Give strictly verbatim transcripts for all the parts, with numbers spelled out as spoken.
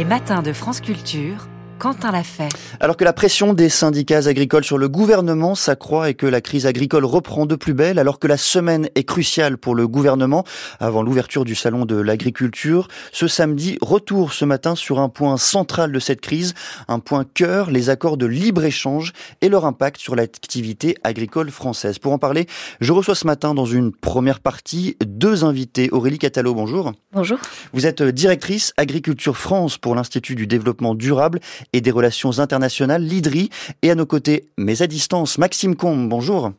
Les matins de France Culture, Quentin Lafay. Alors que la pression des syndicats agricoles sur le gouvernement s'accroît et que la crise agricole reprend de plus belle, alors que la semaine est cruciale pour le gouvernement, avant l'ouverture du Salon de l'Agriculture, ce samedi, retour ce matin sur un point central de cette crise, un point cœur, les accords de libre-échange et leur impact sur l'activité agricole française. Pour en parler, je reçois ce matin dans une première partie deux invités. Aurélie Catallo, bonjour. Bonjour. Vous êtes directrice Agriculture France pour l'Institut du Développement Durable et des Relations Internationales, l'I D R I, et à nos côtés, mais à distance, Maxime Combes, bonjour.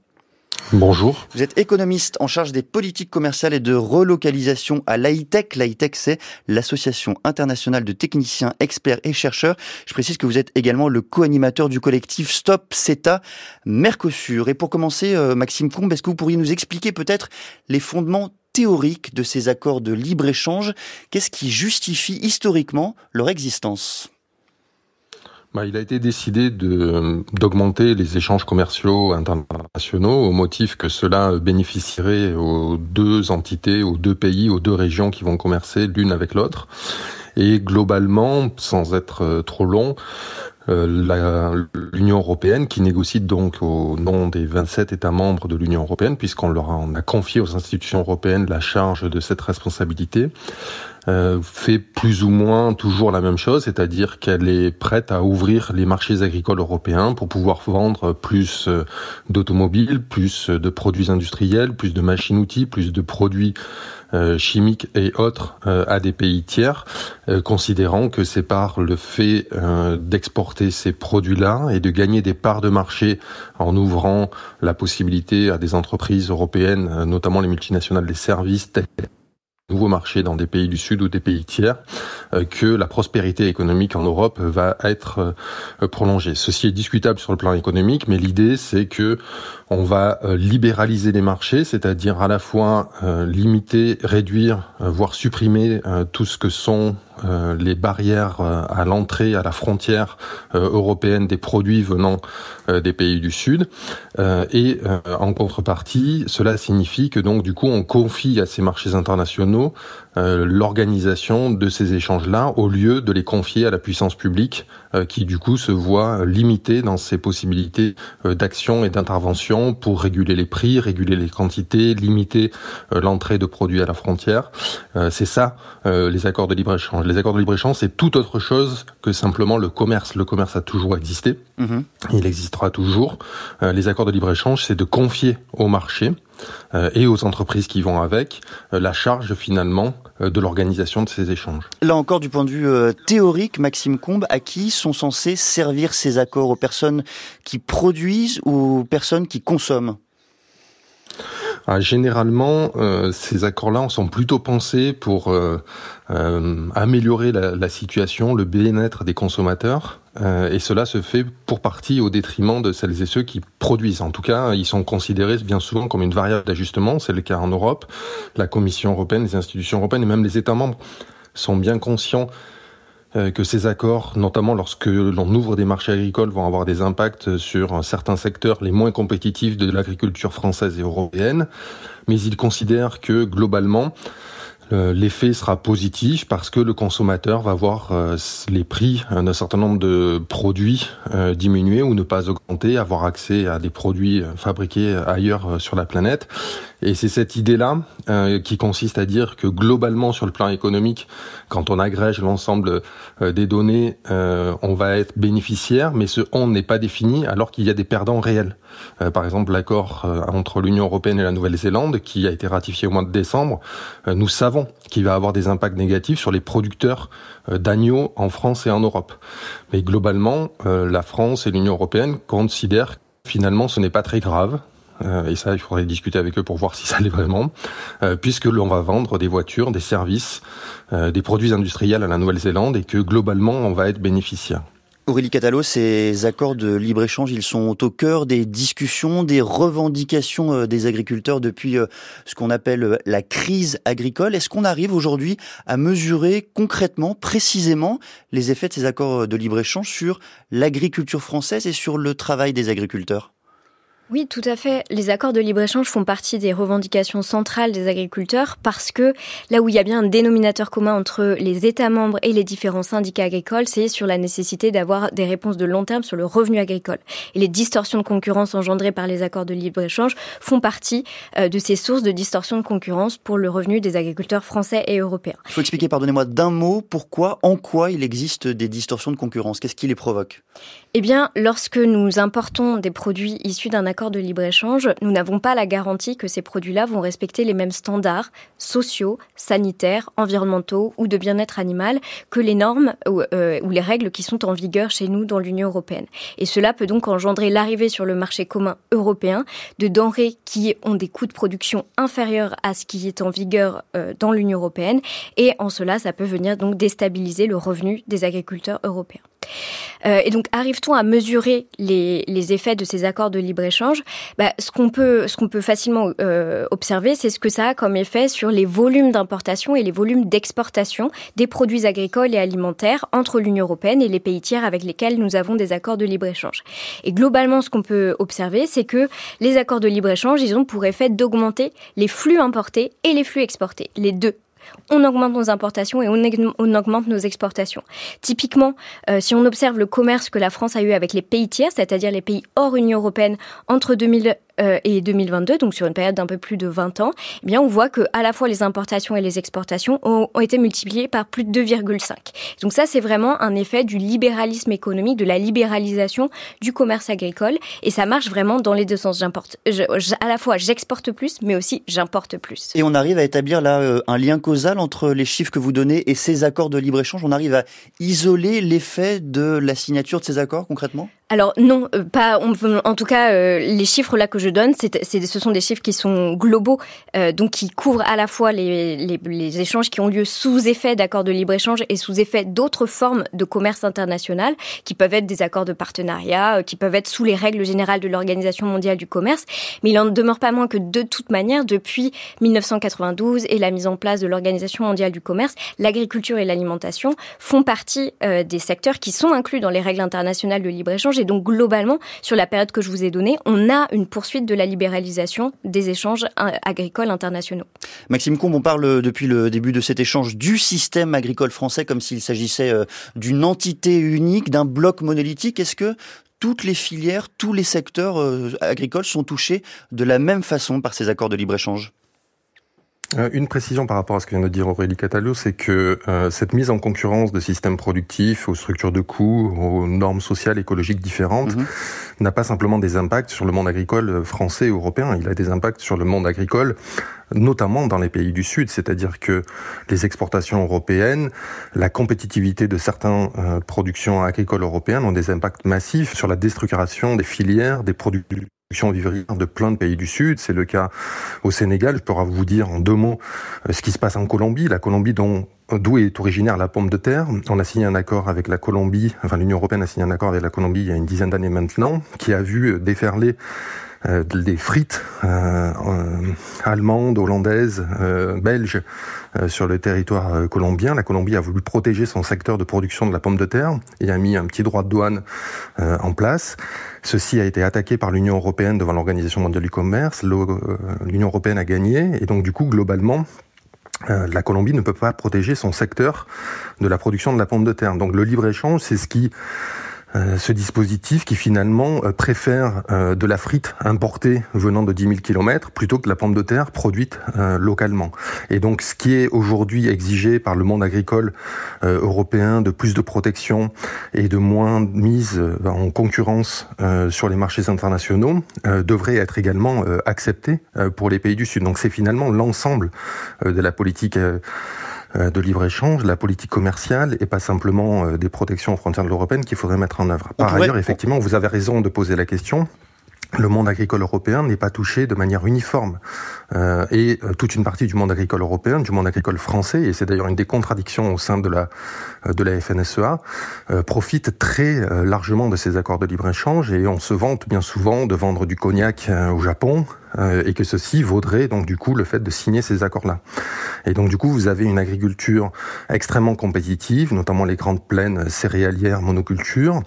Bonjour. Vous êtes économiste en charge des politiques commerciales et de relocalisation à l'AITEC. L'AITEC, c'est l'Association internationale de techniciens, experts et chercheurs. Je précise que vous êtes également le co-animateur du collectif Stop, CETA, Mercosur. Et pour commencer, Maxime Combes, est-ce que vous pourriez nous expliquer peut-être les fondements théoriques de ces accords de libre-échange? Qu'est-ce qui justifie historiquement leur existence ? Bah, il a été décidé de, d'augmenter les échanges commerciaux internationaux au motif que cela bénéficierait aux deux entités, aux deux pays, aux deux régions qui vont commercer l'une avec l'autre. Et globalement, sans être trop long, euh, la, l'Union européenne, qui négocie donc au nom des vingt-sept États membres de l'Union européenne, puisqu'on leur a, on a confié aux institutions européennes la charge de cette responsabilité, Euh, fait plus ou moins toujours la même chose, c'est-à-dire qu'elle est prête à ouvrir les marchés agricoles européens pour pouvoir vendre plus d'automobiles, plus de produits industriels, plus de machines-outils, plus de produits euh, chimiques et autres euh, à des pays tiers, euh, considérant que c'est par le fait euh, d'exporter ces produits-là et de gagner des parts de marché en ouvrant la possibilité à des entreprises européennes, notamment les multinationales des services, nouveaux marchés dans des pays du Sud ou des pays tiers, que la prospérité économique en Europe va être prolongée. Ceci est discutable sur le plan économique, mais l'idée c'est que on va libéraliser les marchés, c'est-à-dire à la fois limiter, réduire, voire supprimer tout ce que sont les barrières à l'entrée, à la frontière européenne des produits venant des pays du Sud. Et en contrepartie, cela signifie que donc du coup on confie à ces marchés internationaux l'organisation de ces échanges-là au lieu de les confier à la puissance publique qui du coup se voit limitée dans ses possibilités d'action et d'intervention pour réguler les prix, réguler les quantités, limiter l'entrée de produits à la frontière. C'est ça les accords de libre-échange. Les accords de libre-échange, c'est tout autre chose que simplement le commerce. Le commerce a toujours existé, mmh. Il existera toujours. Les accords de libre-échange, c'est de confier au marché et aux entreprises qui vont avec la charge finalement de l'organisation de ces échanges. Là encore, du point de vue théorique, Maxime Combes, à qui sont censés servir ces accords? Aux personnes qui produisent ou aux personnes qui consomment? Ah, généralement, euh, ces accords-là sont plutôt pensés pour euh, euh, améliorer la, la situation, le bien-être des consommateurs. Euh, et cela se fait pour partie au détriment de celles et ceux qui produisent. En tout cas, ils sont considérés bien souvent comme une variable d'ajustement. C'est le cas en Europe. La Commission européenne, les institutions européennes et même les États membres sont bien conscients que ces accords, notamment lorsque l'on ouvre des marchés agricoles, vont avoir des impacts sur certains secteurs les moins compétitifs de l'agriculture française et européenne. Mais ils considèrent que, globalement, l'effet sera positif parce que le consommateur va voir les prix d'un certain nombre de produits diminuer ou ne pas augmenter, avoir accès à des produits fabriqués ailleurs sur la planète. Et c'est cette idée-là euh, qui consiste à dire que globalement, sur le plan économique, quand on agrège l'ensemble euh, des données, euh, on va être bénéficiaire, mais ce « on » n'est pas défini alors qu'il y a des perdants réels. Euh, par exemple, l'accord euh, entre l'Union européenne et la Nouvelle-Zélande, qui a été ratifié au mois de décembre, euh, nous savons qu'il va avoir des impacts négatifs sur les producteurs euh, d'agneaux en France et en Europe. Mais globalement, euh, la France et l'Union européenne considèrent que finalement, ce n'est pas très grave. Et ça, il faudrait discuter avec eux pour voir si ça l'est vraiment, puisque l'on va vendre des voitures, des services, des produits industriels à la Nouvelle-Zélande et que globalement, on va être bénéficiaire. Aurélie Catallo, ces accords de libre-échange, ils sont au cœur des discussions, des revendications des agriculteurs depuis ce qu'on appelle la crise agricole. Est-ce qu'on arrive aujourd'hui à mesurer concrètement, précisément, les effets de ces accords de libre-échange sur l'agriculture française et sur le travail des agriculteurs ? Oui, tout à fait. Les accords de libre-échange font partie des revendications centrales des agriculteurs parce que là où il y a bien un dénominateur commun entre les États membres et les différents syndicats agricoles, c'est sur la nécessité d'avoir des réponses de long terme sur le revenu agricole. Et les distorsions de concurrence engendrées par les accords de libre-échange font partie euh, de ces sources de distorsions de concurrence pour le revenu des agriculteurs français et européens. Il faut expliquer, pardonnez-moi, d'un mot, pourquoi, en quoi il existe des distorsions de concurrence ? Qu'est-ce qui les provoque ? Eh bien, lorsque nous importons des produits issus d'un accord de libre-échange, nous n'avons pas la garantie que ces produits-là vont respecter les mêmes standards sociaux, sanitaires, environnementaux ou de bien-être animal que les normes ou, euh, ou les règles qui sont en vigueur chez nous dans l'Union européenne. Et cela peut donc engendrer l'arrivée sur le marché commun européen de denrées qui ont des coûts de production inférieurs à ce qui est en vigueur euh, dans l'Union européenne, et en cela, ça peut venir donc déstabiliser le revenu des agriculteurs européens. Euh, et donc, arrive-t-on à mesurer les, les effets de ces accords de libre-échange ? bah, ce, qu'on peut, ce qu'on peut facilement euh, observer, c'est ce que ça a comme effet sur les volumes d'importation et les volumes d'exportation des produits agricoles et alimentaires entre l'Union européenne et les pays tiers avec lesquels nous avons des accords de libre-échange. Et globalement, ce qu'on peut observer, c'est que les accords de libre-échange, ils ont pour effet d'augmenter les flux importés et les flux exportés, les deux. On augmente nos importations et on augmente nos exportations. Typiquement, euh, si on observe le commerce que la France a eu avec les pays tiers, c'est-à-dire les pays hors Union européenne, entre deux mille et deux mille vingt-deux, donc sur une période d'un peu plus de vingt ans, eh bien on voit que à la fois les importations et les exportations ont, ont été multipliées par plus de deux virgule cinq. Donc ça, c'est vraiment un effet du libéralisme économique, de la libéralisation du commerce agricole, et ça marche vraiment dans les deux sens. J'importe, je, je, à la fois j'exporte plus, mais aussi j'importe plus. Et on arrive à établir là euh, un lien causal entre les chiffres que vous donnez et ces accords de libre-échange. On arrive à isoler l'effet de la signature de ces accords concrètement ? Alors non, pas. On, en tout cas, euh, les chiffres là que je donne, c'est, c'est, ce sont des chiffres qui sont globaux, euh, donc qui couvrent à la fois les, les, les échanges qui ont lieu sous effet d'accords de libre-échange et sous effet d'autres formes de commerce international, qui peuvent être des accords de partenariat, euh, qui peuvent être sous les règles générales de l'Organisation mondiale du commerce. Mais il n'en demeure pas moins que de toute manière, depuis dix-neuf cent quatre-vingt-douze et la mise en place de l'Organisation mondiale du commerce, l'agriculture et l'alimentation font partie euh, des secteurs qui sont inclus dans les règles internationales de libre-échange. Et donc, globalement, sur la période que je vous ai donnée, on a une poursuite de la libéralisation des échanges agricoles internationaux. Maxime Combes, on parle depuis le début de cet échange du système agricole français comme s'il s'agissait d'une entité unique, d'un bloc monolithique. Est-ce que toutes les filières, tous les secteurs agricoles sont touchés de la même façon par ces accords de libre-échange ? Une précision par rapport à ce que vient de dire Aurélie Catallo, c'est que euh, cette mise en concurrence de systèmes productifs, aux structures de coûts, aux normes sociales, écologiques différentes, mmh. n'a pas simplement des impacts sur le monde agricole français et européen, il a des impacts sur le monde agricole notamment dans les pays du Sud, c'est-à-dire que les exportations européennes, la compétitivité de certaines euh, productions agricoles européennes ont des impacts massifs sur la déstructuration des filières, des produits vivrière de plein de pays du Sud. C'est le cas au Sénégal. Je pourrais vous dire en deux mots ce qui se passe en Colombie. La Colombie dont D'où est originaire la pomme de terre. On a signé un accord avec la Colombie, enfin l'Union européenne a signé un accord avec la Colombie il y a une dizaine d'années maintenant, qui a vu déferler euh, des frites euh, euh, allemandes, hollandaises, euh, belges euh, sur le territoire euh, colombien. La Colombie a voulu protéger son secteur de production de la pomme de terre et a mis un petit droit de douane euh, en place. Ceci a été attaqué par l'Union européenne devant l'Organisation mondiale du commerce. L'O- euh, L'Union européenne a gagné et donc du coup globalement, la Colombie ne peut pas protéger son secteur de la production de la pomme de terre. Donc le libre-échange, c'est ce qui, euh, ce dispositif qui finalement euh, préfère euh, de la frite importée venant de dix mille kilomètres plutôt que de la pomme de terre produite euh, localement. Et donc ce qui est aujourd'hui exigé par le monde agricole euh, européen de plus de protection et de moins mise euh, en concurrence euh, sur les marchés internationaux euh, devrait être également euh, accepté euh, pour les pays du Sud. Donc c'est finalement l'ensemble euh, de la politique euh, de libre-échange, la politique commerciale et pas simplement des protections aux frontières de l'Union européenne qu'il faudrait mettre en œuvre. Par ailleurs, effectivement, vous avez raison de poser la question. Le monde agricole européen n'est pas touché de manière uniforme. Euh, et euh, toute une partie du monde agricole européen, du monde agricole français, et c'est d'ailleurs une des contradictions au sein de la euh, de la F N S E A, euh, profite très euh, largement de ces accords de libre-échange. Et on se vante bien souvent de vendre du cognac euh, au Japon, euh, et que ceci vaudrait donc du coup le fait de signer ces accords-là. Et donc du coup, vous avez une agriculture extrêmement compétitive, notamment les grandes plaines céréalières monocultures,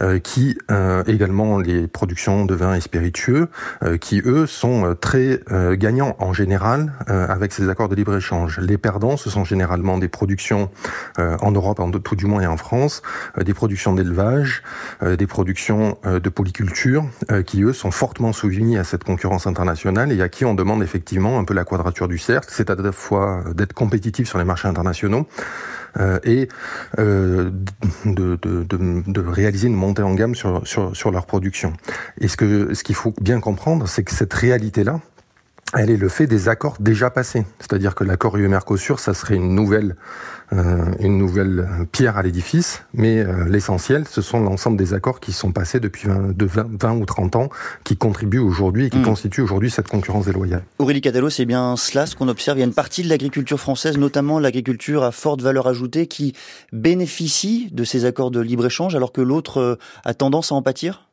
euh, qui euh, également les productions de vins et spiritueux, euh, qui eux sont très euh, gagnants en général euh, avec ces accords de libre-échange. Les perdants, ce sont généralement des productions euh, en Europe, en tout du moins et en France, euh, des productions d'élevage, euh, des productions euh, de polyculture, euh, qui eux sont fortement soumis à cette concurrence internationale et à qui on demande effectivement un peu la quadrature du cercle, c'est à la fois d'être compétitif sur les marchés internationaux, Euh, et euh, de, de, de, de réaliser une montée en gamme sur, sur, sur leur production. Et ce que, ce qu'il faut bien comprendre, c'est que cette réalité-là, elle est le fait des accords déjà passés. C'est-à-dire que l'accord U E Mercosur, ça serait une nouvelle, euh, une nouvelle pierre à l'édifice, mais euh, l'essentiel, ce sont l'ensemble des accords qui sont passés depuis vingt, de vingt, vingt ou trente ans, qui contribuent aujourd'hui et qui mmh. constituent aujourd'hui cette concurrence déloyale. Aurélie Catallo, c'est bien cela ce qu'on observe. Il y a une partie de l'agriculture française, notamment l'agriculture à forte valeur ajoutée, qui bénéficie de ces accords de libre-échange, alors que l'autre euh, a tendance à en pâtir ?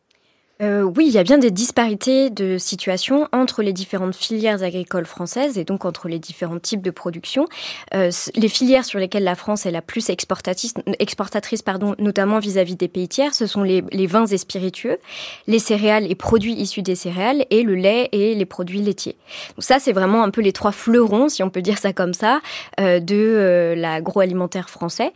Euh, oui, il y a bien des disparités de situation entre les différentes filières agricoles françaises et donc entre les différents types de production. Euh, les filières sur lesquelles la France est la plus exportatrice, exportatrice pardon, notamment vis-à-vis des pays tiers, ce sont les, les vins et spiritueux, les céréales et produits issus des céréales et le lait et les produits laitiers. Donc ça, c'est vraiment un peu les trois fleurons, si on peut dire ça comme ça, euh, de euh, l'agroalimentaire français.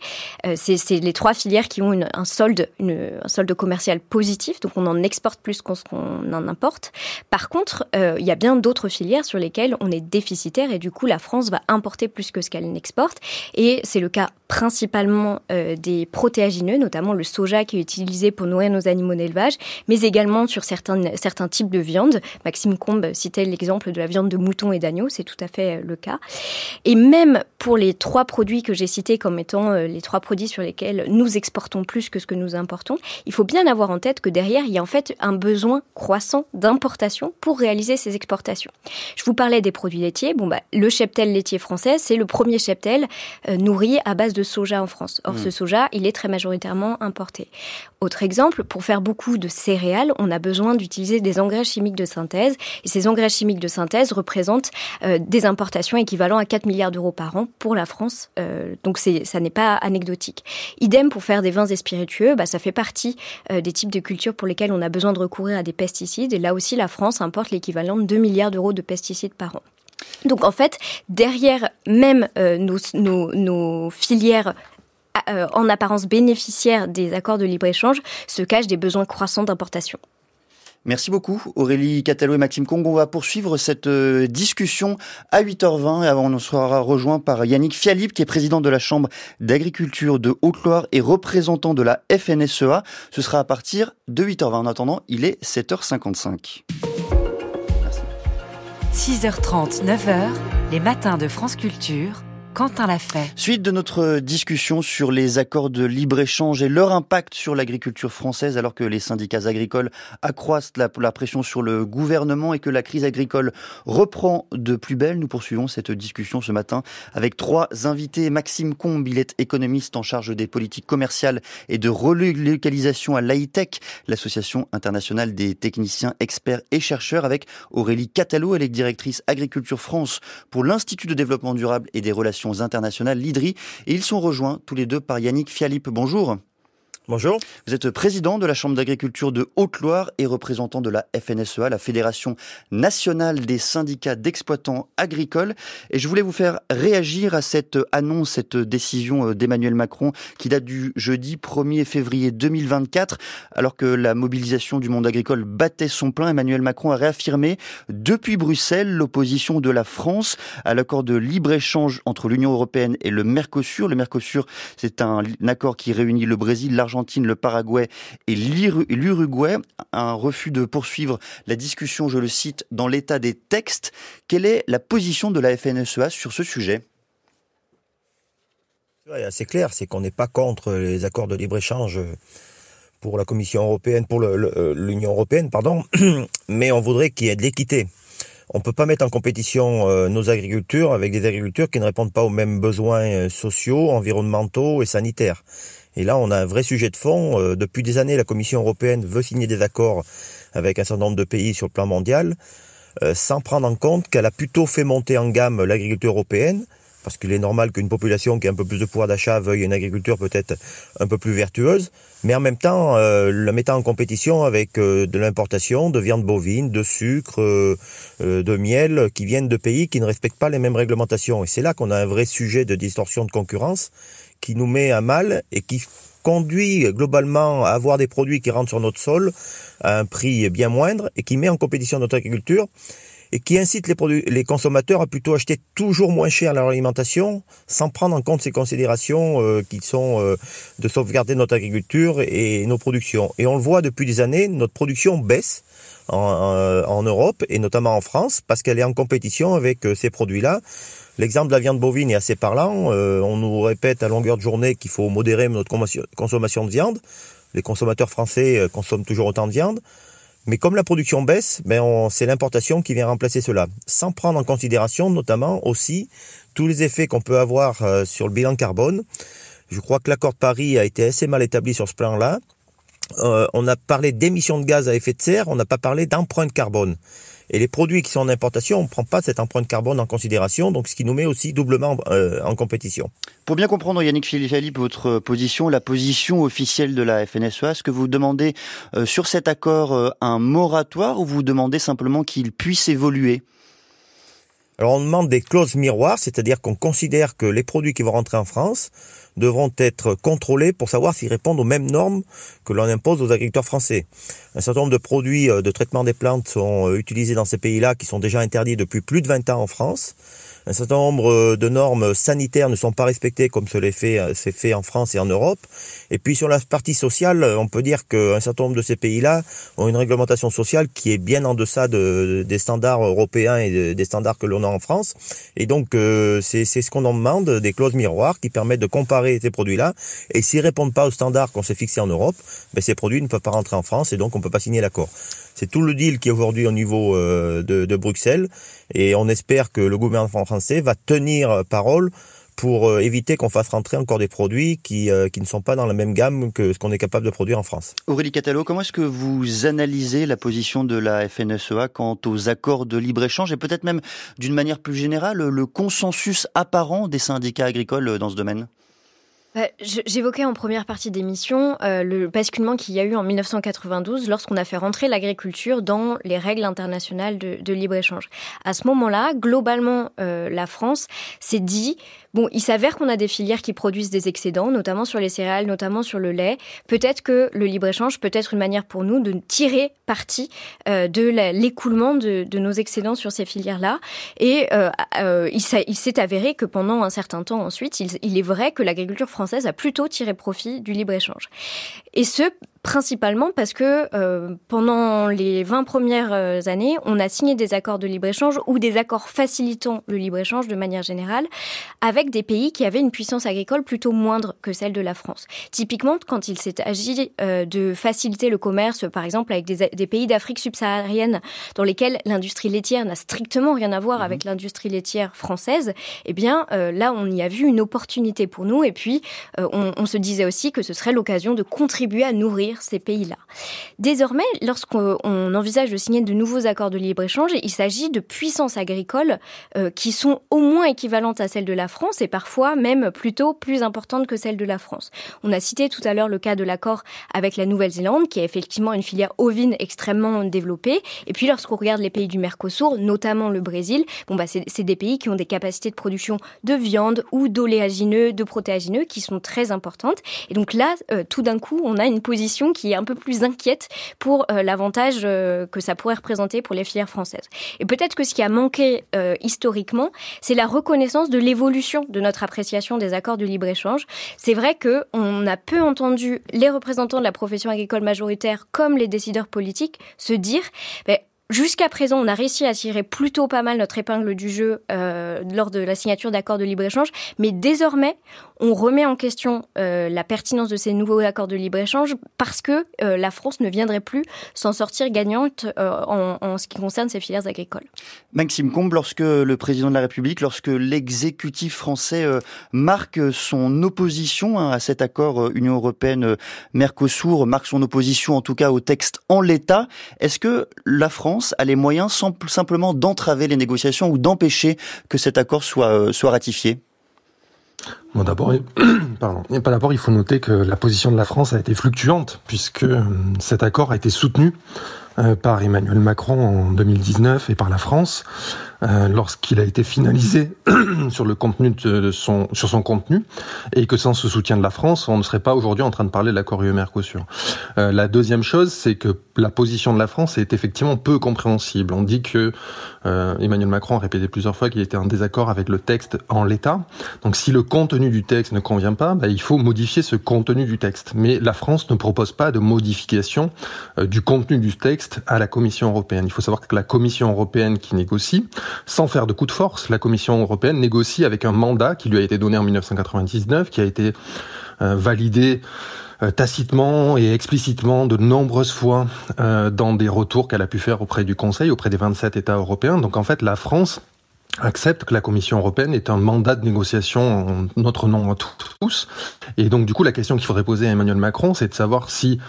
Euh, c'est, c'est les trois filières qui ont une, un solde, une, un solde commercial positif, donc on en exporte plus qu'on en importe. Par contre, euh, il y a bien d'autres filières sur lesquelles on est déficitaire et du coup, la France va importer plus que ce qu'elle n'exporte. Et c'est le cas principalement euh, des protéagineux, notamment le soja qui est utilisé pour nourrir nos animaux d'élevage, mais également sur certains, certains types de viande. Maxime Combes citait l'exemple de la viande de mouton et d'agneau, c'est tout à fait le cas. Et même pour les trois produits que j'ai cités comme étant euh, les trois produits sur lesquels nous exportons plus que ce que nous importons, il faut bien avoir en tête que derrière, il y a en fait un besoin croissant d'importation pour réaliser ces exportations. Je vous parlais des produits laitiers. Bon, bah, le cheptel laitier français, c'est le premier cheptel euh, nourri à base de soja en France. Or, mmh. ce soja, il est très majoritairement importé. Autre exemple, pour faire beaucoup de céréales, on a besoin d'utiliser des engrais chimiques de synthèse. Et ces engrais chimiques de synthèse représentent euh, des importations équivalent à quatre milliards d'euros par an pour la France. Euh, donc, c'est, ça n'est pas anecdotique. Idem pour faire des vins et spiritueux, bah, ça fait partie euh, des types de cultures pour lesquelles on a besoin besoin de recourir à des pesticides. Et là aussi, la France importe l'équivalent de deux milliards d'euros de pesticides par an. Donc, en fait, derrière même euh, nos, nos, nos filières euh, en apparence bénéficiaires des accords de libre-échange se cachent des besoins croissants d'importation. Merci beaucoup Aurélie Catallo et Maxime Combes. On va poursuivre cette discussion à huit heures vingt et avant on sera rejoint par Yannick Fialip qui est président de la Chambre d'agriculture de Haute-Loire et représentant de la F N S E A. Ce sera à partir de huit heures vingt. En attendant, il est sept heures cinquante-cinq. Merci. six heures trente, neuf heures, les matins de France Culture. Quentin Lafay. Suite de notre discussion sur les accords de libre-échange et leur impact sur l'agriculture française, alors que les syndicats agricoles accroissent la, la pression sur le gouvernement et que la crise agricole reprend de plus belle, nous poursuivons cette discussion ce matin avec trois invités. Maxime Combes, il est économiste en charge des politiques commerciales et de relocalisation à l'A I T E C, l'association internationale des techniciens, experts et chercheurs, avec Aurélie Catallo, elle est directrice Agriculture France pour l'Institut de développement durable et des relations internationales, l'I D R I, et ils sont rejoints tous les deux par Yannick Fialip. Bonjour. Bonjour. Vous êtes président de la Chambre d'agriculture de Haute-Loire et représentant de la F N S E A, la Fédération nationale des syndicats d'exploitants agricoles. Et je voulais vous faire réagir à cette annonce, cette décision d'Emmanuel Macron qui date du jeudi premier février deux mille vingt-quatre. Alors que la mobilisation du monde agricole battait son plein, Emmanuel Macron a réaffirmé depuis Bruxelles l'opposition de la France à l'accord de libre-échange entre l'Union européenne et le Mercosur. Le Mercosur, c'est un accord qui réunit le Brésil, l'Argentine, le Paraguay et l'Uruguay. Un refus de poursuivre la discussion, je le cite, dans l'état des textes. Quelle est la position de la F N S E A sur ce sujet ? C'est clair, c'est qu'on n'est pas contre les accords de libre-échange pour la Commission européenne, pour le, le, l'Union européenne, pardon, mais on voudrait qu'il y ait de l'équité. On ne peut pas mettre en compétition nos agricultures avec des agricultures qui ne répondent pas aux mêmes besoins sociaux, environnementaux et sanitaires. Et là, on a un vrai sujet de fond. Depuis des années, la Commission européenne veut signer des accords avec un certain nombre de pays sur le plan mondial. euh, sans prendre en compte qu'elle a plutôt fait monter en gamme l'agriculture européenne, parce qu'il est normal qu'une population qui a un peu plus de pouvoir d'achat veuille une agriculture peut-être un peu plus vertueuse, mais en même temps euh, la mettant en compétition avec euh, de l'importation de viande bovine, de sucre, euh, euh, de miel, qui viennent de pays qui ne respectent pas les mêmes réglementations. Et c'est là qu'on a un vrai sujet de distorsion de concurrence qui nous met à mal et qui conduit globalement à avoir des produits qui rentrent sur notre sol à un prix bien moindre et qui met en compétition notre agriculture, et qui incite les, produ- les consommateurs à plutôt acheter toujours moins cher leur alimentation, sans prendre en compte ces considérations euh, qui sont euh, de sauvegarder notre agriculture et nos productions. Et on le voit depuis des années, notre production baisse en, en, en Europe, et notamment en France, parce qu'elle est en compétition avec euh, ces produits-là. L'exemple de la viande bovine est assez parlant. Euh, on nous répète à longueur de journée qu'il faut modérer notre consommation de viande. Les consommateurs français consomment toujours autant de viande. Mais comme la production baisse, ben on, c'est l'importation qui vient remplacer cela, sans prendre en considération notamment aussi tous les effets qu'on peut avoir euh, sur le bilan carbone. Je crois que l'accord de Paris a été assez mal établi sur ce plan-là. Euh, on a parlé d'émissions de gaz à effet de serre, on n'a pas parlé d'empreinte carbone. Et les produits qui sont en importation, on ne prend pas cette empreinte carbone en considération, donc ce qui nous met aussi doublement euh, en compétition. Pour bien comprendre, Yannick Fialip, votre position, la position officielle de la F N S E A, est-ce que vous demandez euh, sur cet accord euh, un moratoire ou vous demandez simplement qu'il puisse évoluer ? Alors on demande des clauses miroirs, c'est-à-dire qu'on considère que les produits qui vont rentrer en France devront être contrôlés pour savoir s'ils répondent aux mêmes normes que l'on impose aux agriculteurs français. Un certain nombre de produits de traitement des plantes sont utilisés dans ces pays-là, qui sont déjà interdits depuis plus de vingt ans en France. Un certain nombre de normes sanitaires ne sont pas respectées comme c'est fait en France et en Europe. Et puis sur la partie sociale, on peut dire qu'un certain nombre de ces pays-là ont une réglementation sociale qui est bien en deçà de, des standards européens et des standards que l'on a en France. Et donc euh, c'est, c'est ce qu'on en demande, des clauses miroirs qui permettent de comparer ces produits-là. Et s'ils ne répondent pas aux standards qu'on s'est fixés en Europe, ben, ces produits ne peuvent pas rentrer en France et donc on ne peut pas signer l'accord. C'est tout le deal qui est aujourd'hui au niveau euh, de, de Bruxelles. Et on espère que le gouvernement français va tenir parole pour éviter qu'on fasse rentrer encore des produits qui, euh, qui ne sont pas dans la même gamme que ce qu'on est capable de produire en France. Aurélie Catallo, comment est-ce que vous analysez la position de la F N S E A quant aux accords de libre-échange et peut-être même d'une manière plus générale le consensus apparent des syndicats agricoles dans ce domaine ? Bah, je, j'évoquais en première partie d'émission euh, le basculement qu'il y a eu en dix-neuf cent quatre-vingt-douze lorsqu'on a fait rentrer l'agriculture dans les règles internationales de, de libre-échange. À ce moment-là, globalement, euh, la France s'est dit... Bon, il s'avère qu'on a des filières qui produisent des excédents, notamment sur les céréales, notamment sur le lait. Peut-être que le libre-échange peut être une manière pour nous de tirer parti euh, de la, l'écoulement de, de nos excédents sur ces filières-là. Et euh, euh, il, il s'est avéré que pendant un certain temps ensuite, il, il est vrai que l'agriculture française a plutôt tiré profit du libre-échange. Et ce... Principalement parce que euh, pendant les vingt premières années, on a signé des accords de libre-échange ou des accords facilitant le libre-échange de manière générale avec des pays qui avaient une puissance agricole plutôt moindre que celle de la France. Typiquement, quand il s'est agi euh, de faciliter le commerce, par exemple, avec des, des pays d'Afrique subsaharienne dans lesquels l'industrie laitière n'a strictement rien à voir avec l'industrie laitière française, eh bien euh, là, on y a vu une opportunité pour nous. Et puis, euh, on, on se disait aussi que ce serait l'occasion de contribuer à nourrir ces pays-là. Désormais, lorsqu'on envisage de signer de nouveaux accords de libre-échange, il s'agit de puissances agricoles euh, qui sont au moins équivalentes à celles de la France et parfois même plutôt plus importantes que celles de la France. On a cité tout à l'heure le cas de l'accord avec la Nouvelle-Zélande, qui est effectivement une filière ovine extrêmement développée. Et puis, lorsqu'on regarde les pays du Mercosur, notamment le Brésil, bon bah c'est, c'est des pays qui ont des capacités de production de viande ou d'oléagineux, de protéagineux qui sont très importantes. Et donc là, euh, tout d'un coup, on a une position qui est un peu plus inquiète pour euh, l'avantage euh, que ça pourrait représenter pour les filières françaises. Et peut-être que ce qui a manqué euh, historiquement, c'est la reconnaissance de l'évolution de notre appréciation des accords de libre-échange. C'est vrai qu'on a peu entendu les représentants de la profession agricole majoritaire comme les décideurs politiques se dire... Bah, jusqu'à présent, on a réussi à tirer plutôt pas mal notre épingle du jeu euh, lors de la signature d'accords de libre-échange, mais désormais, on remet en question euh, la pertinence de ces nouveaux accords de libre-échange parce que euh, la France ne viendrait plus s'en sortir gagnante euh, en, en ce qui concerne ses filières agricoles. Maxime Combes, lorsque le président de la République, lorsque l'exécutif français euh, marque son opposition hein, à cet accord euh, Union européenne-Mercosur, marque son opposition en tout cas au texte en l'état, est-ce que la France France a les moyens sans, simplement d'entraver les négociations ou d'empêcher que cet accord soit, euh, soit ratifié? Bon, d'abord, pardon. Et pas d'abord, il faut noter que la position de la France a été fluctuante, puisque cet accord a été soutenu par Emmanuel Macron en deux mille dix-neuf et par la France euh, lorsqu'il a été finalisé sur le contenu de son sur son contenu, et que sans ce soutien de la France, on ne serait pas aujourd'hui en train de parler de l'accord U E Mercosur. Euh, la deuxième chose, c'est que la position de la France est effectivement peu compréhensible. On dit que euh, Emmanuel Macron a répété plusieurs fois qu'il était en désaccord avec le texte en l'état. Donc si le contenu du texte ne convient pas, bah, il faut modifier ce contenu du texte. Mais la France ne propose pas de modification euh, du contenu du texte à la Commission européenne. Il faut savoir que la Commission européenne qui négocie, sans faire de coup de force, la Commission européenne négocie avec un mandat qui lui a été donné en dix-neuf cent quatre-vingt-dix-neuf, qui a été euh, validé euh, tacitement et explicitement de nombreuses fois euh, dans des retours qu'elle a pu faire auprès du Conseil, auprès des vingt-sept États européens. Donc en fait, la France accepte que la Commission européenne est un mandat de négociation en notre nom à tous. Et donc du coup, la question qu'il faudrait poser à Emmanuel Macron, c'est de savoir si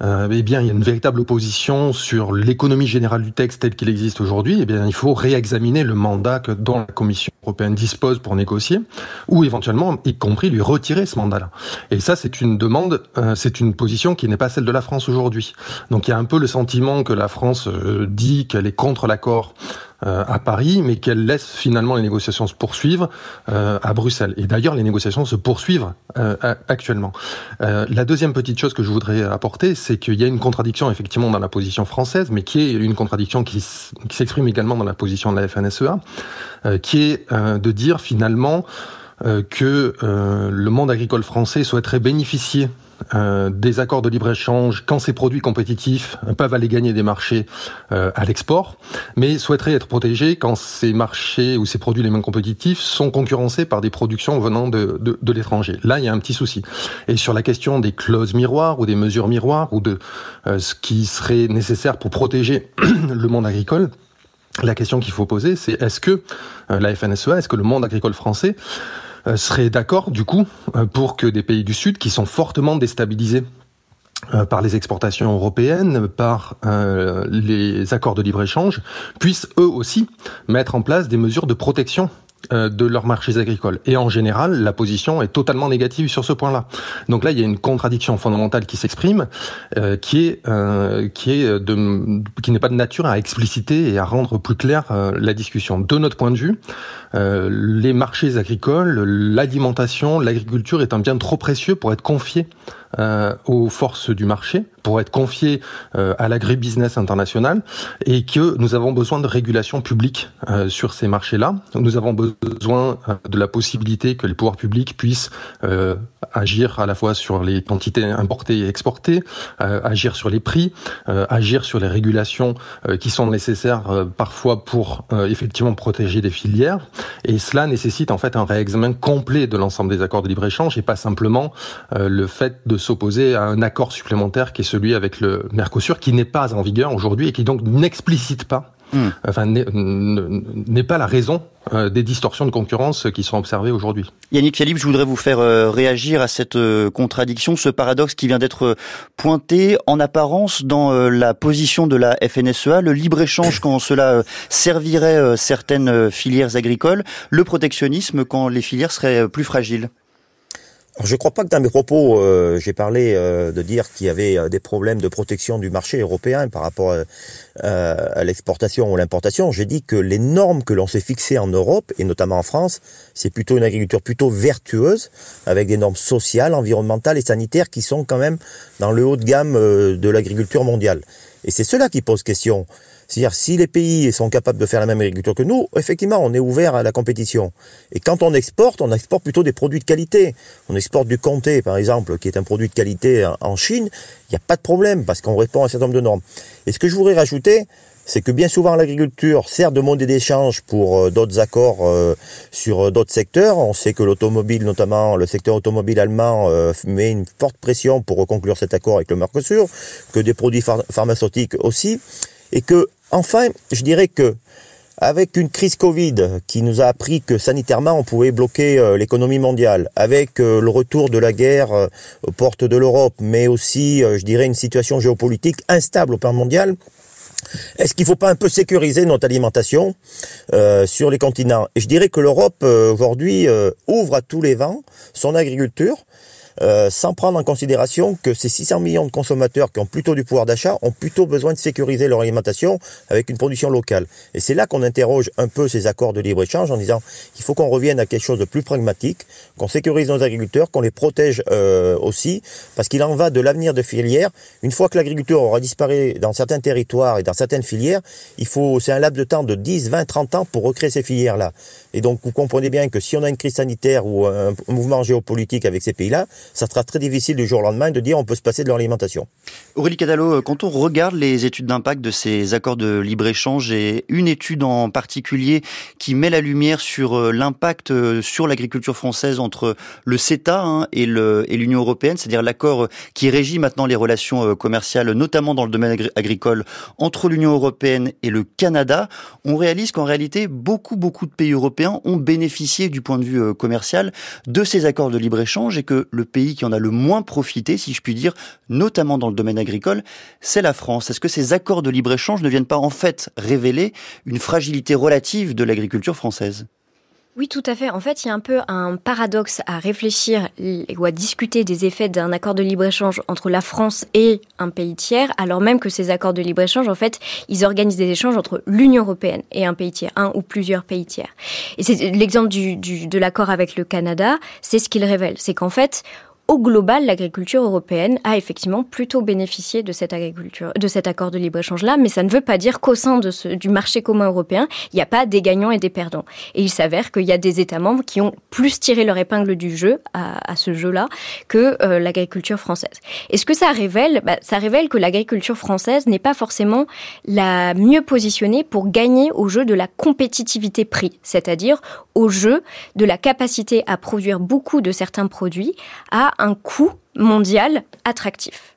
Euh, eh bien, il y a une véritable opposition sur l'économie générale du texte tel qu'il existe aujourd'hui. Eh bien, il faut réexaminer le mandat que, dont la Commission européenne dispose pour négocier, ou éventuellement, y compris, lui retirer ce mandat-là. Et ça, c'est une demande, euh, c'est une position qui n'est pas celle de la France aujourd'hui. Donc, il y a un peu le sentiment que la France euh, dit qu'elle est contre l'accord Euh, à Paris, mais qu'elle laisse finalement les négociations se poursuivre euh, à Bruxelles. Et d'ailleurs, les négociations se poursuivent euh, actuellement. Euh, la deuxième petite chose que je voudrais apporter, c'est qu'il y a une contradiction effectivement dans la position française, mais qui est une contradiction qui, s- qui s'exprime également dans la position de la F N S E A, euh, qui est euh, de dire finalement euh, que euh, le monde agricole français souhaiterait bénéficier Euh, des accords de libre-échange quand ces produits compétitifs peuvent aller gagner des marchés euh, à l'export, mais souhaiteraient être protégés quand ces marchés ou ces produits les moins compétitifs sont concurrencés par des productions venant de, de, de l'étranger. Là, il y a un petit souci. Et sur la question des clauses miroirs ou des mesures miroirs ou de euh, ce qui serait nécessaire pour protéger le monde agricole, la question qu'il faut poser, c'est est-ce que euh, la F N S E A, est-ce que le monde agricole français serait d'accord, du coup, pour que des pays du Sud, qui sont fortement déstabilisés par les exportations européennes, par euh, les accords de libre-échange, puissent eux aussi mettre en place des mesures de protection de leurs marchés agricoles. Et en général, la position est totalement négative sur ce point-là. Donc là, il y a une contradiction fondamentale qui s'exprime, euh, qui est euh, qui est de qui n'est pas de nature à expliciter et à rendre plus claire euh, la discussion. De notre point de vue, euh, les marchés agricoles, l'alimentation, l'agriculture est un bien trop précieux pour être confié Euh, aux forces du marché, pour être confié euh, à l'agribusiness international, et que nous avons besoin de régulation publique euh, sur ces marchés-là. Nous avons besoin euh, de la possibilité que les pouvoirs publics puissent euh, agir à la fois sur les quantités importées et exportées, euh, agir sur les prix, euh, agir sur les régulations euh, qui sont nécessaires euh, parfois pour euh, effectivement protéger des filières. Et cela nécessite en fait un réexamen complet de l'ensemble des accords de libre-échange, et pas simplement euh, le fait de s'opposer à un accord supplémentaire qui est celui avec le Mercosur, qui n'est pas en vigueur aujourd'hui et qui donc n'explicite pas, mmh. enfin n'est, n'est pas la raison des distorsions de concurrence qui sont observées aujourd'hui. Yannick Fialip, je voudrais vous faire réagir à cette contradiction, ce paradoxe qui vient d'être pointé en apparence dans la position de la F N S E A, le libre-échange quand cela servirait certaines filières agricoles, le protectionnisme quand les filières seraient plus fragiles. Alors, je ne crois pas que dans mes propos, euh, j'ai parlé euh, de dire qu'il y avait euh, des problèmes de protection du marché européen par rapport à, à, à l'exportation ou l'importation. J'ai dit que les normes que l'on s'est fixées en Europe, et notamment en France, c'est plutôt une agriculture plutôt vertueuse, avec des normes sociales, environnementales et sanitaires qui sont quand même dans le haut de gamme euh, de l'agriculture mondiale. Et c'est cela qui pose question. C'est-à-dire, si les pays sont capables de faire la même agriculture que nous, effectivement, on est ouvert à la compétition. Et quand on exporte, on exporte plutôt des produits de qualité. On exporte du comté, par exemple, qui est un produit de qualité en Chine. Il n'y a pas de problème, parce qu'on répond à un certain nombre de normes. Et ce que je voudrais rajouter, c'est que bien souvent, l'agriculture sert de monnaie d'échange pour d'autres accords euh, sur d'autres secteurs. On sait que l'automobile, notamment le secteur automobile allemand, euh, met une forte pression pour conclure cet accord avec le Mercosur, que des produits phar- pharmaceutiques aussi. Et que, enfin, je dirais que, avec une crise Covid qui nous a appris que sanitairement on pouvait bloquer euh, l'économie mondiale, avec euh, le retour de la guerre euh, aux portes de l'Europe, mais aussi, euh, je dirais, une situation géopolitique instable au plan mondial, Est-ce qu'il ne faut pas un peu sécuriser notre alimentation euh, sur les continents ? Et je dirais que l'Europe, euh, aujourd'hui, euh, ouvre à tous les vents son agriculture, euh, sans prendre en considération que ces six cents millions de consommateurs qui ont plutôt du pouvoir d'achat ont plutôt besoin de sécuriser leur alimentation avec une production locale. Et c'est là qu'on interroge un peu ces accords de libre-échange en disant qu'il faut qu'on revienne à quelque chose de plus pragmatique, qu'on sécurise nos agriculteurs, qu'on les protège euh, aussi, parce qu'il en va de l'avenir de filières. Une fois que l'agriculture aura disparu dans certains territoires et dans certaines filières, il faut, c'est un laps de temps de dix, vingt, trente ans pour recréer ces filières-là. Et donc vous comprenez bien que si on a une crise sanitaire ou un mouvement géopolitique avec ces pays-là, ça sera très difficile du jour au lendemain de dire on peut se passer de leur alimentation. Aurélie Catallo, quand on regarde les études d'impact de ces accords de libre-échange, et une étude en particulier qui met la lumière sur l'impact sur l'agriculture française entre le CETA hein, et, le, et l'Union européenne, c'est-à-dire l'accord qui régit maintenant les relations commerciales, notamment dans le domaine agri- agricole, entre l'Union européenne et le Canada, on réalise qu'en réalité, beaucoup, beaucoup de pays européens ont bénéficié du point de vue commercial de ces accords de libre-échange et que le pays qui en a le moins profité, si je puis dire, notamment dans le domaine agricole, c'est la France. Est-ce que ces accords de libre-échange ne viennent pas en fait révéler une fragilité relative de l'agriculture française ? Oui, tout à fait. En fait, il y a un peu un paradoxe à réfléchir ou à discuter des effets d'un accord de libre-échange entre la France et un pays tiers, alors même que ces accords de libre-échange, en fait, ils organisent des échanges entre l'Union européenne et un pays tiers, un ou plusieurs pays tiers. Et c'est l'exemple du, du, de l'accord avec le Canada, c'est ce qu'il révèle. C'est qu'en fait, au global, l'agriculture européenne a effectivement plutôt bénéficié de cette agriculture, de cet accord de libre-échange-là, mais ça ne veut pas dire qu'au sein de ce, du marché commun européen, il n'y a pas des gagnants et des perdants. Et il s'avère qu'il y a des États membres qui ont plus tiré leur épingle du jeu, à, à ce jeu-là, que euh, l'agriculture française. Et ce que ça révèle, bah, ça révèle que l'agriculture française n'est pas forcément la mieux positionnée pour gagner au jeu de la compétitivité prix, c'est-à-dire au jeu de la capacité à produire beaucoup de certains produits à un coût mondial attractif.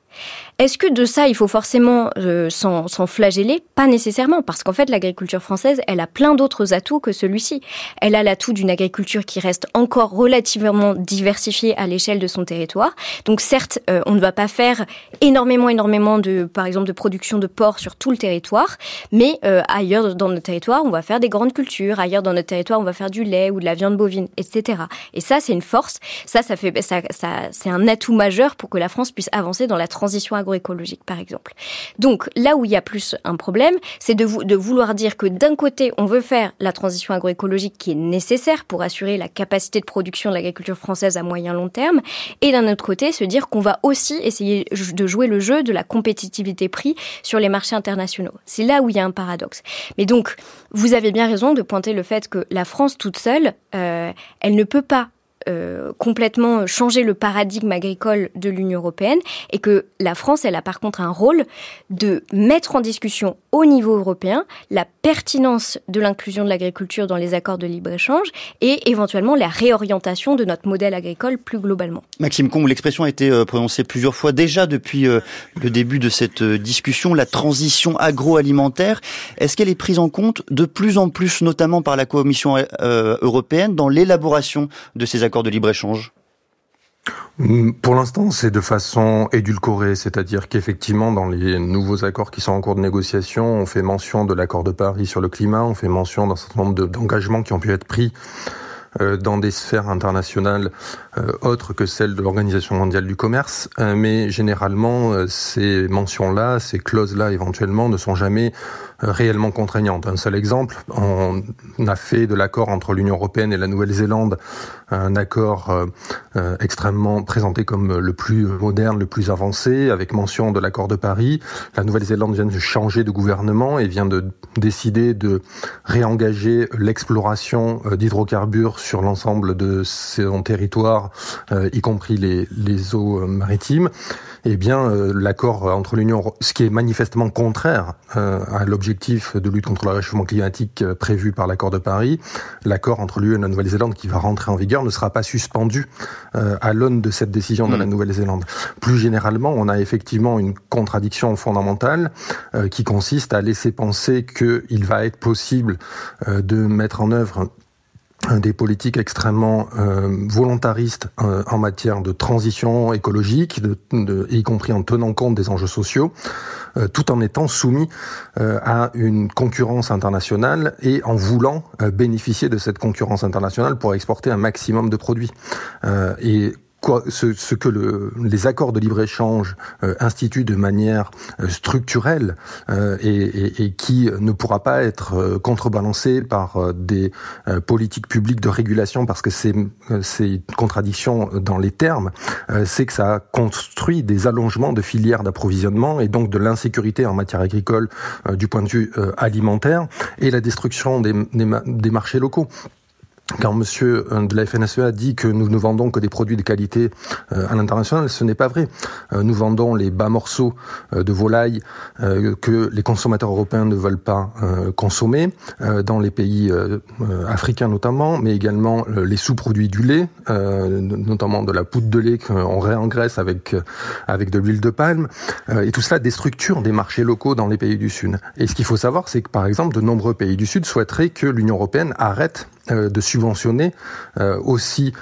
Est-ce que de ça, il faut forcément euh, s'en, s'en flageller ? Pas nécessairement, parce qu'en fait, l'agriculture française, elle a plein d'autres atouts que celui-ci. Elle a l'atout d'une agriculture qui reste encore relativement diversifiée à l'échelle de son territoire. Donc certes, euh, on ne va pas faire énormément, énormément de, par exemple, de production de porc sur tout le territoire, mais euh, ailleurs dans notre territoire, on va faire des grandes cultures, ailleurs dans notre territoire, on va faire du lait ou de la viande bovine, et cetera. Et ça, c'est une force. Ça, ça fait, ça, ça, c'est un atout majeur pour que la France puisse avancer dans la transition agroécologique, par exemple. Donc, là où il y a plus un problème, c'est de, vou- de vouloir dire que d'un côté, on veut faire la transition agroécologique qui est nécessaire pour assurer la capacité de production de l'agriculture française à moyen-long terme, et d'un autre côté, se dire qu'on va aussi essayer de jouer le jeu de la compétitivité prix sur les marchés internationaux. C'est là où il y a un paradoxe. Mais donc, vous avez bien raison de pointer le fait que la France toute seule, euh, elle ne peut pas Euh, complètement changer le paradigme agricole de l'Union européenne et que la France, elle a par contre un rôle de mettre en discussion au niveau européen la pertinence de l'inclusion de l'agriculture dans les accords de libre-échange et éventuellement la réorientation de notre modèle agricole plus globalement. Maxime Combes, l'expression a été prononcée plusieurs fois déjà depuis le début de cette discussion, la transition agroalimentaire. Est-ce qu'elle est prise en compte de plus en plus, notamment par la Commission européenne, dans l'élaboration de ces accords de libre-échange ? Pour l'instant, c'est de façon édulcorée, c'est-à-dire qu'effectivement, dans les nouveaux accords qui sont en cours de négociation, on fait mention de l'accord de Paris sur le climat, on fait mention d'un certain nombre de, d'engagements qui ont pu être pris euh, dans des sphères internationales euh, autres que celles de l'Organisation mondiale du commerce, euh, mais généralement, euh, ces mentions-là, ces clauses-là éventuellement, ne sont jamais réellement contraignante. Un seul exemple, on a fait de l'accord entre l'Union européenne et la Nouvelle-Zélande un accord euh, extrêmement présenté comme le plus moderne, le plus avancé, avec mention de l'accord de Paris. La Nouvelle-Zélande vient de changer de gouvernement et vient de décider de réengager l'exploration d'hydrocarbures sur l'ensemble de son territoire, euh, y compris les, les eaux maritimes. Eh bien, euh, l'accord entre l'Union, ce qui est manifestement contraire euh, à l'objectif de lutte contre le réchauffement climatique prévu par l'accord de Paris, l'accord entre l'U E et la Nouvelle-Zélande qui va rentrer en vigueur ne sera pas suspendu euh, à l'aune de cette décision de mmh. la Nouvelle-Zélande. Plus généralement, on a effectivement une contradiction fondamentale euh, qui consiste à laisser penser qu'il va être possible euh, de mettre en œuvre des politiques extrêmement euh, volontaristes euh, en matière de transition écologique, de, de, y compris en tenant compte des enjeux sociaux, euh, tout en étant soumis euh, à une concurrence internationale et en voulant euh, bénéficier de cette concurrence internationale pour exporter un maximum de produits. Euh, et Quoi, ce, ce que le, les accords de libre-échange euh, instituent de manière euh, structurelle euh, et, et, et qui ne pourra pas être euh, contrebalancé par euh, des euh, politiques publiques de régulation, parce que c'est, euh, c'est une contradiction dans les termes, euh, c'est que ça construit des allongements de filières d'approvisionnement et donc de l'insécurité en matière agricole euh, du point de vue euh, alimentaire et la destruction des, des, des marchés locaux. Quand monsieur de la F N S E A dit que nous ne vendons que des produits de qualité à l'international, ce n'est pas vrai. Nous vendons les bas morceaux de volaille que les consommateurs européens ne veulent pas consommer, dans les pays africains notamment, mais également les sous-produits du lait, notamment de la poudre de lait qu'on réengraisse avec avec de l'huile de palme. Et tout cela déstructure des marchés locaux dans les pays du Sud. Et ce qu'il faut savoir, c'est que par exemple, de nombreux pays du Sud souhaiteraient que l'Union européenne arrête de subventionner euh, aussi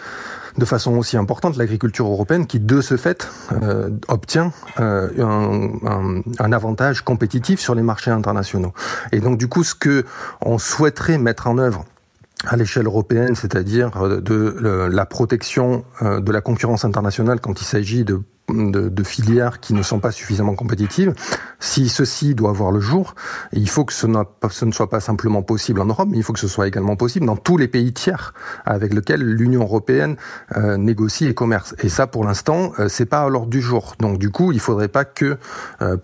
de façon aussi importante l'agriculture européenne, qui de ce fait euh, obtient euh, un, un, un avantage compétitif sur les marchés internationaux. Et donc du coup, ce que on souhaiterait mettre en œuvre à l'échelle européenne, c'est-à-dire de la protection de la concurrence internationale quand il s'agit de, de, de filières qui ne sont pas suffisamment compétitives, si ceci doit voir le jour, il faut que ce, ce ne soit pas simplement possible en Europe, mais il faut que ce soit également possible dans tous les pays tiers avec lesquels l'Union européenne négocie et commerce. Et ça, pour l'instant, c'est pas à l'ordre du jour. Donc du coup, il faudrait pas que,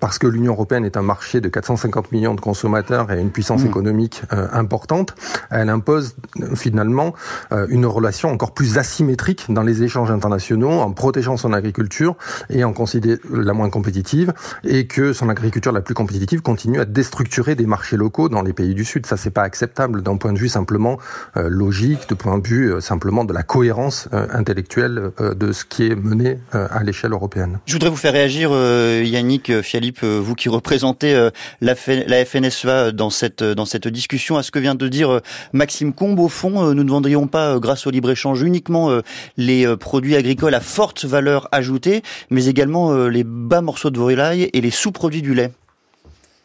parce que l'Union européenne est un marché de quatre cent cinquante millions de consommateurs et une puissance mmh. économique importante, elle impose finalement euh, une relation encore plus asymétrique dans les échanges internationaux, en protégeant son agriculture et en considérant la moins compétitive, et que son agriculture la plus compétitive continue à déstructurer des marchés locaux dans les pays du Sud. Ça, c'est pas acceptable d'un point de vue simplement euh, logique, de point de vue euh, simplement de la cohérence euh, intellectuelle euh, de ce qui est mené euh, à l'échelle européenne. Je voudrais vous faire réagir, euh, Yannick Fialip, euh, vous qui représentez euh, la, F... la F N S E A dans cette, euh, dans cette discussion, à ce que vient de dire euh, Maxime Combes. Au fond, nous ne vendrions pas, grâce au libre-échange, uniquement les produits agricoles à forte valeur ajoutée, mais également les bas morceaux de volaille et les sous-produits du lait.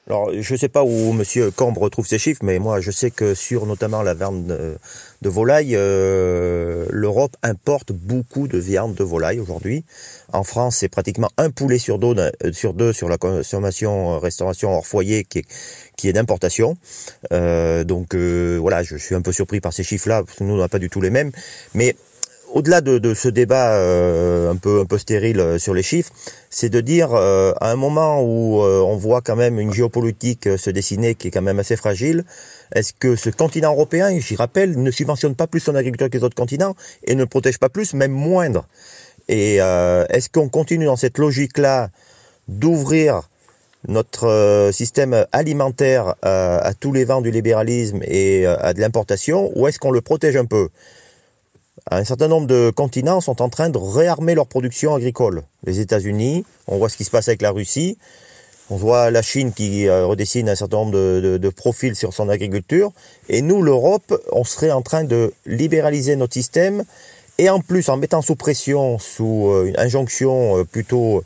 Alors, je ne sais pas où monsieur Combes retrouve ces chiffres, mais moi, je sais que sur notamment la viande de, de volaille, euh, l'Europe importe beaucoup de viande de volaille aujourd'hui. En France, c'est pratiquement un poulet sur deux, sur deux sur la consommation restauration hors foyer qui est, qui est d'importation. Euh, donc, euh, voilà, je suis un peu surpris par ces chiffres-là, parce que nous, on n'a pas du tout les mêmes. Mais au-delà de, de ce débat euh, un peu un peu stérile sur les chiffres, c'est de dire euh, à un moment où euh, on voit quand même une géopolitique euh, se dessiner qui est quand même assez fragile, est-ce que ce continent européen, j'y rappelle, ne subventionne pas plus son agriculture que les autres continents et ne protège pas plus, même moindre? Et euh, est-ce qu'on continue dans cette logique-là d'ouvrir notre euh, système alimentaire à, à tous les vents du libéralisme et euh, à de l'importation, ou est-ce qu'on le protège un peu? Un certain nombre de continents sont en train de réarmer leur production agricole. Les États-Unis, on voit ce qui se passe avec la Russie, on voit la Chine qui redessine un certain nombre de, de, de profils sur son agriculture, et nous, l'Europe, on serait en train de libéraliser notre système, et en plus, en mettant sous pression, sous une injonction plutôt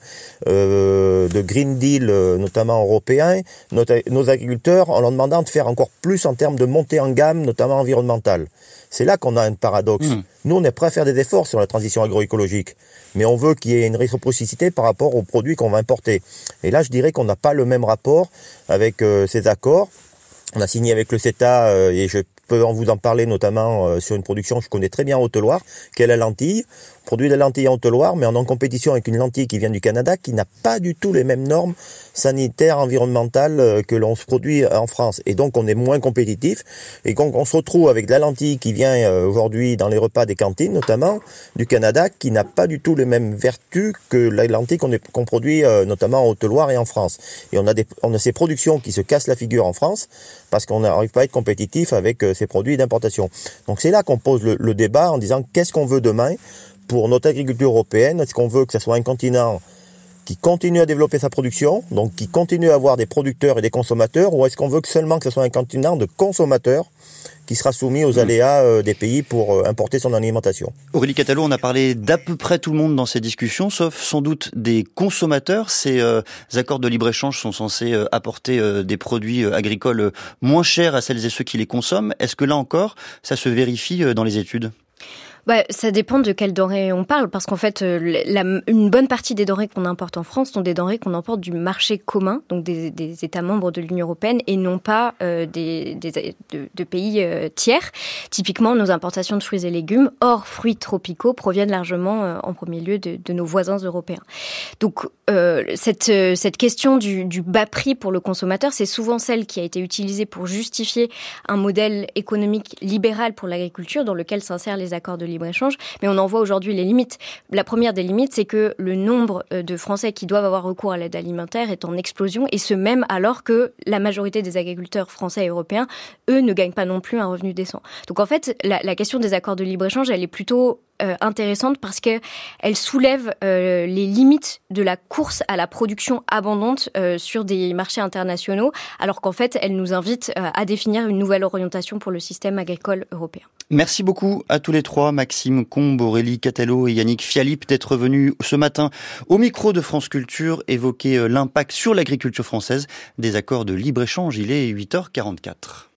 euh, de Green Deal, notamment européen, notre, nos agriculteurs, en leur demandant de faire encore plus en termes de montée en gamme, notamment environnementale. C'est là qu'on a un paradoxe. Mmh. Nous, on est prêt à faire des efforts sur la transition agroécologique, mais on veut qu'il y ait une réciprocité par rapport aux produits qu'on va importer. Et là, je dirais qu'on n'a pas le même rapport avec euh, ces accords. On a signé avec le CETA, euh, et je peux en vous en parler notamment euh, sur une production que je connais très bien en Haute-Loire, qui est la lentille. On produit de la lentille en Haute-Loire, mais on est en compétition avec une lentille qui vient du Canada, qui n'a pas du tout les mêmes normes sanitaires, environnementales euh, que l'on se produit en France. Et donc, on est moins compétitif. Et donc, on se retrouve avec de la lentille qui vient euh, aujourd'hui dans les repas des cantines, notamment, du Canada, qui n'a pas du tout les mêmes vertus que la lentille qu'on, est, qu'on produit euh, notamment en Haute-Loire et en France. Et on a, des, on a ces productions qui se cassent la figure en France, parce qu'on n'arrive pas à être compétitif avec euh, ces produits d'importation. Donc c'est là qu'on pose le, le débat en disant qu'est-ce qu'on veut demain pour notre agriculture européenne. Est-ce qu'on veut que ce soit un continent qui continue à développer sa production, donc qui continue à avoir des producteurs et des consommateurs, ou est-ce qu'on veut que seulement que ce soit un continent de consommateurs qui sera soumis aux aléas des pays pour importer son alimentation. Aurélie Catallo, on a parlé d'à peu près tout le monde dans ces discussions, sauf sans doute des consommateurs. Ces euh, accords de libre-échange sont censés euh, apporter euh, des produits euh, agricoles euh, moins chers à celles et ceux qui les consomment. Est-ce que là encore, ça se vérifie euh, dans les études ? Bah, ça dépend de quelles denrées on parle, parce qu'en fait, la, une bonne partie des denrées qu'on importe en France sont des denrées qu'on importe du marché commun, donc des, des États membres de l'Union européenne, et non pas euh, des, des, de, de pays euh, tiers. Typiquement, nos importations de fruits et légumes, hors fruits tropicaux, proviennent largement, euh, en premier lieu, de, de nos voisins européens. Donc, euh, cette, euh, cette question du, du bas prix pour le consommateur, c'est souvent celle qui a été utilisée pour justifier un modèle économique libéral pour l'agriculture, dans lequel s'insèrent les accords de libre-échange, mais on en voit aujourd'hui les limites. La première des limites, c'est que le nombre de Français qui doivent avoir recours à l'aide alimentaire est en explosion, et ce même alors que la majorité des agriculteurs français et européens, eux, ne gagnent pas non plus un revenu décent. Donc en fait, la, la question des accords de libre-échange, elle est plutôt euh, intéressante parce que elle soulève euh, les limites de la course à la production abondante euh, sur des marchés internationaux, alors qu'en fait, elle nous invite euh, à définir une nouvelle orientation pour le système agricole européen. Merci beaucoup à tous les trois, Maxime Combes, Aurélie Catallo et Yannick Fialip, d'être venus ce matin au micro de France Culture évoquer l'impact sur l'agriculture française des accords de libre-échange. Il est huit heures quarante-quatre.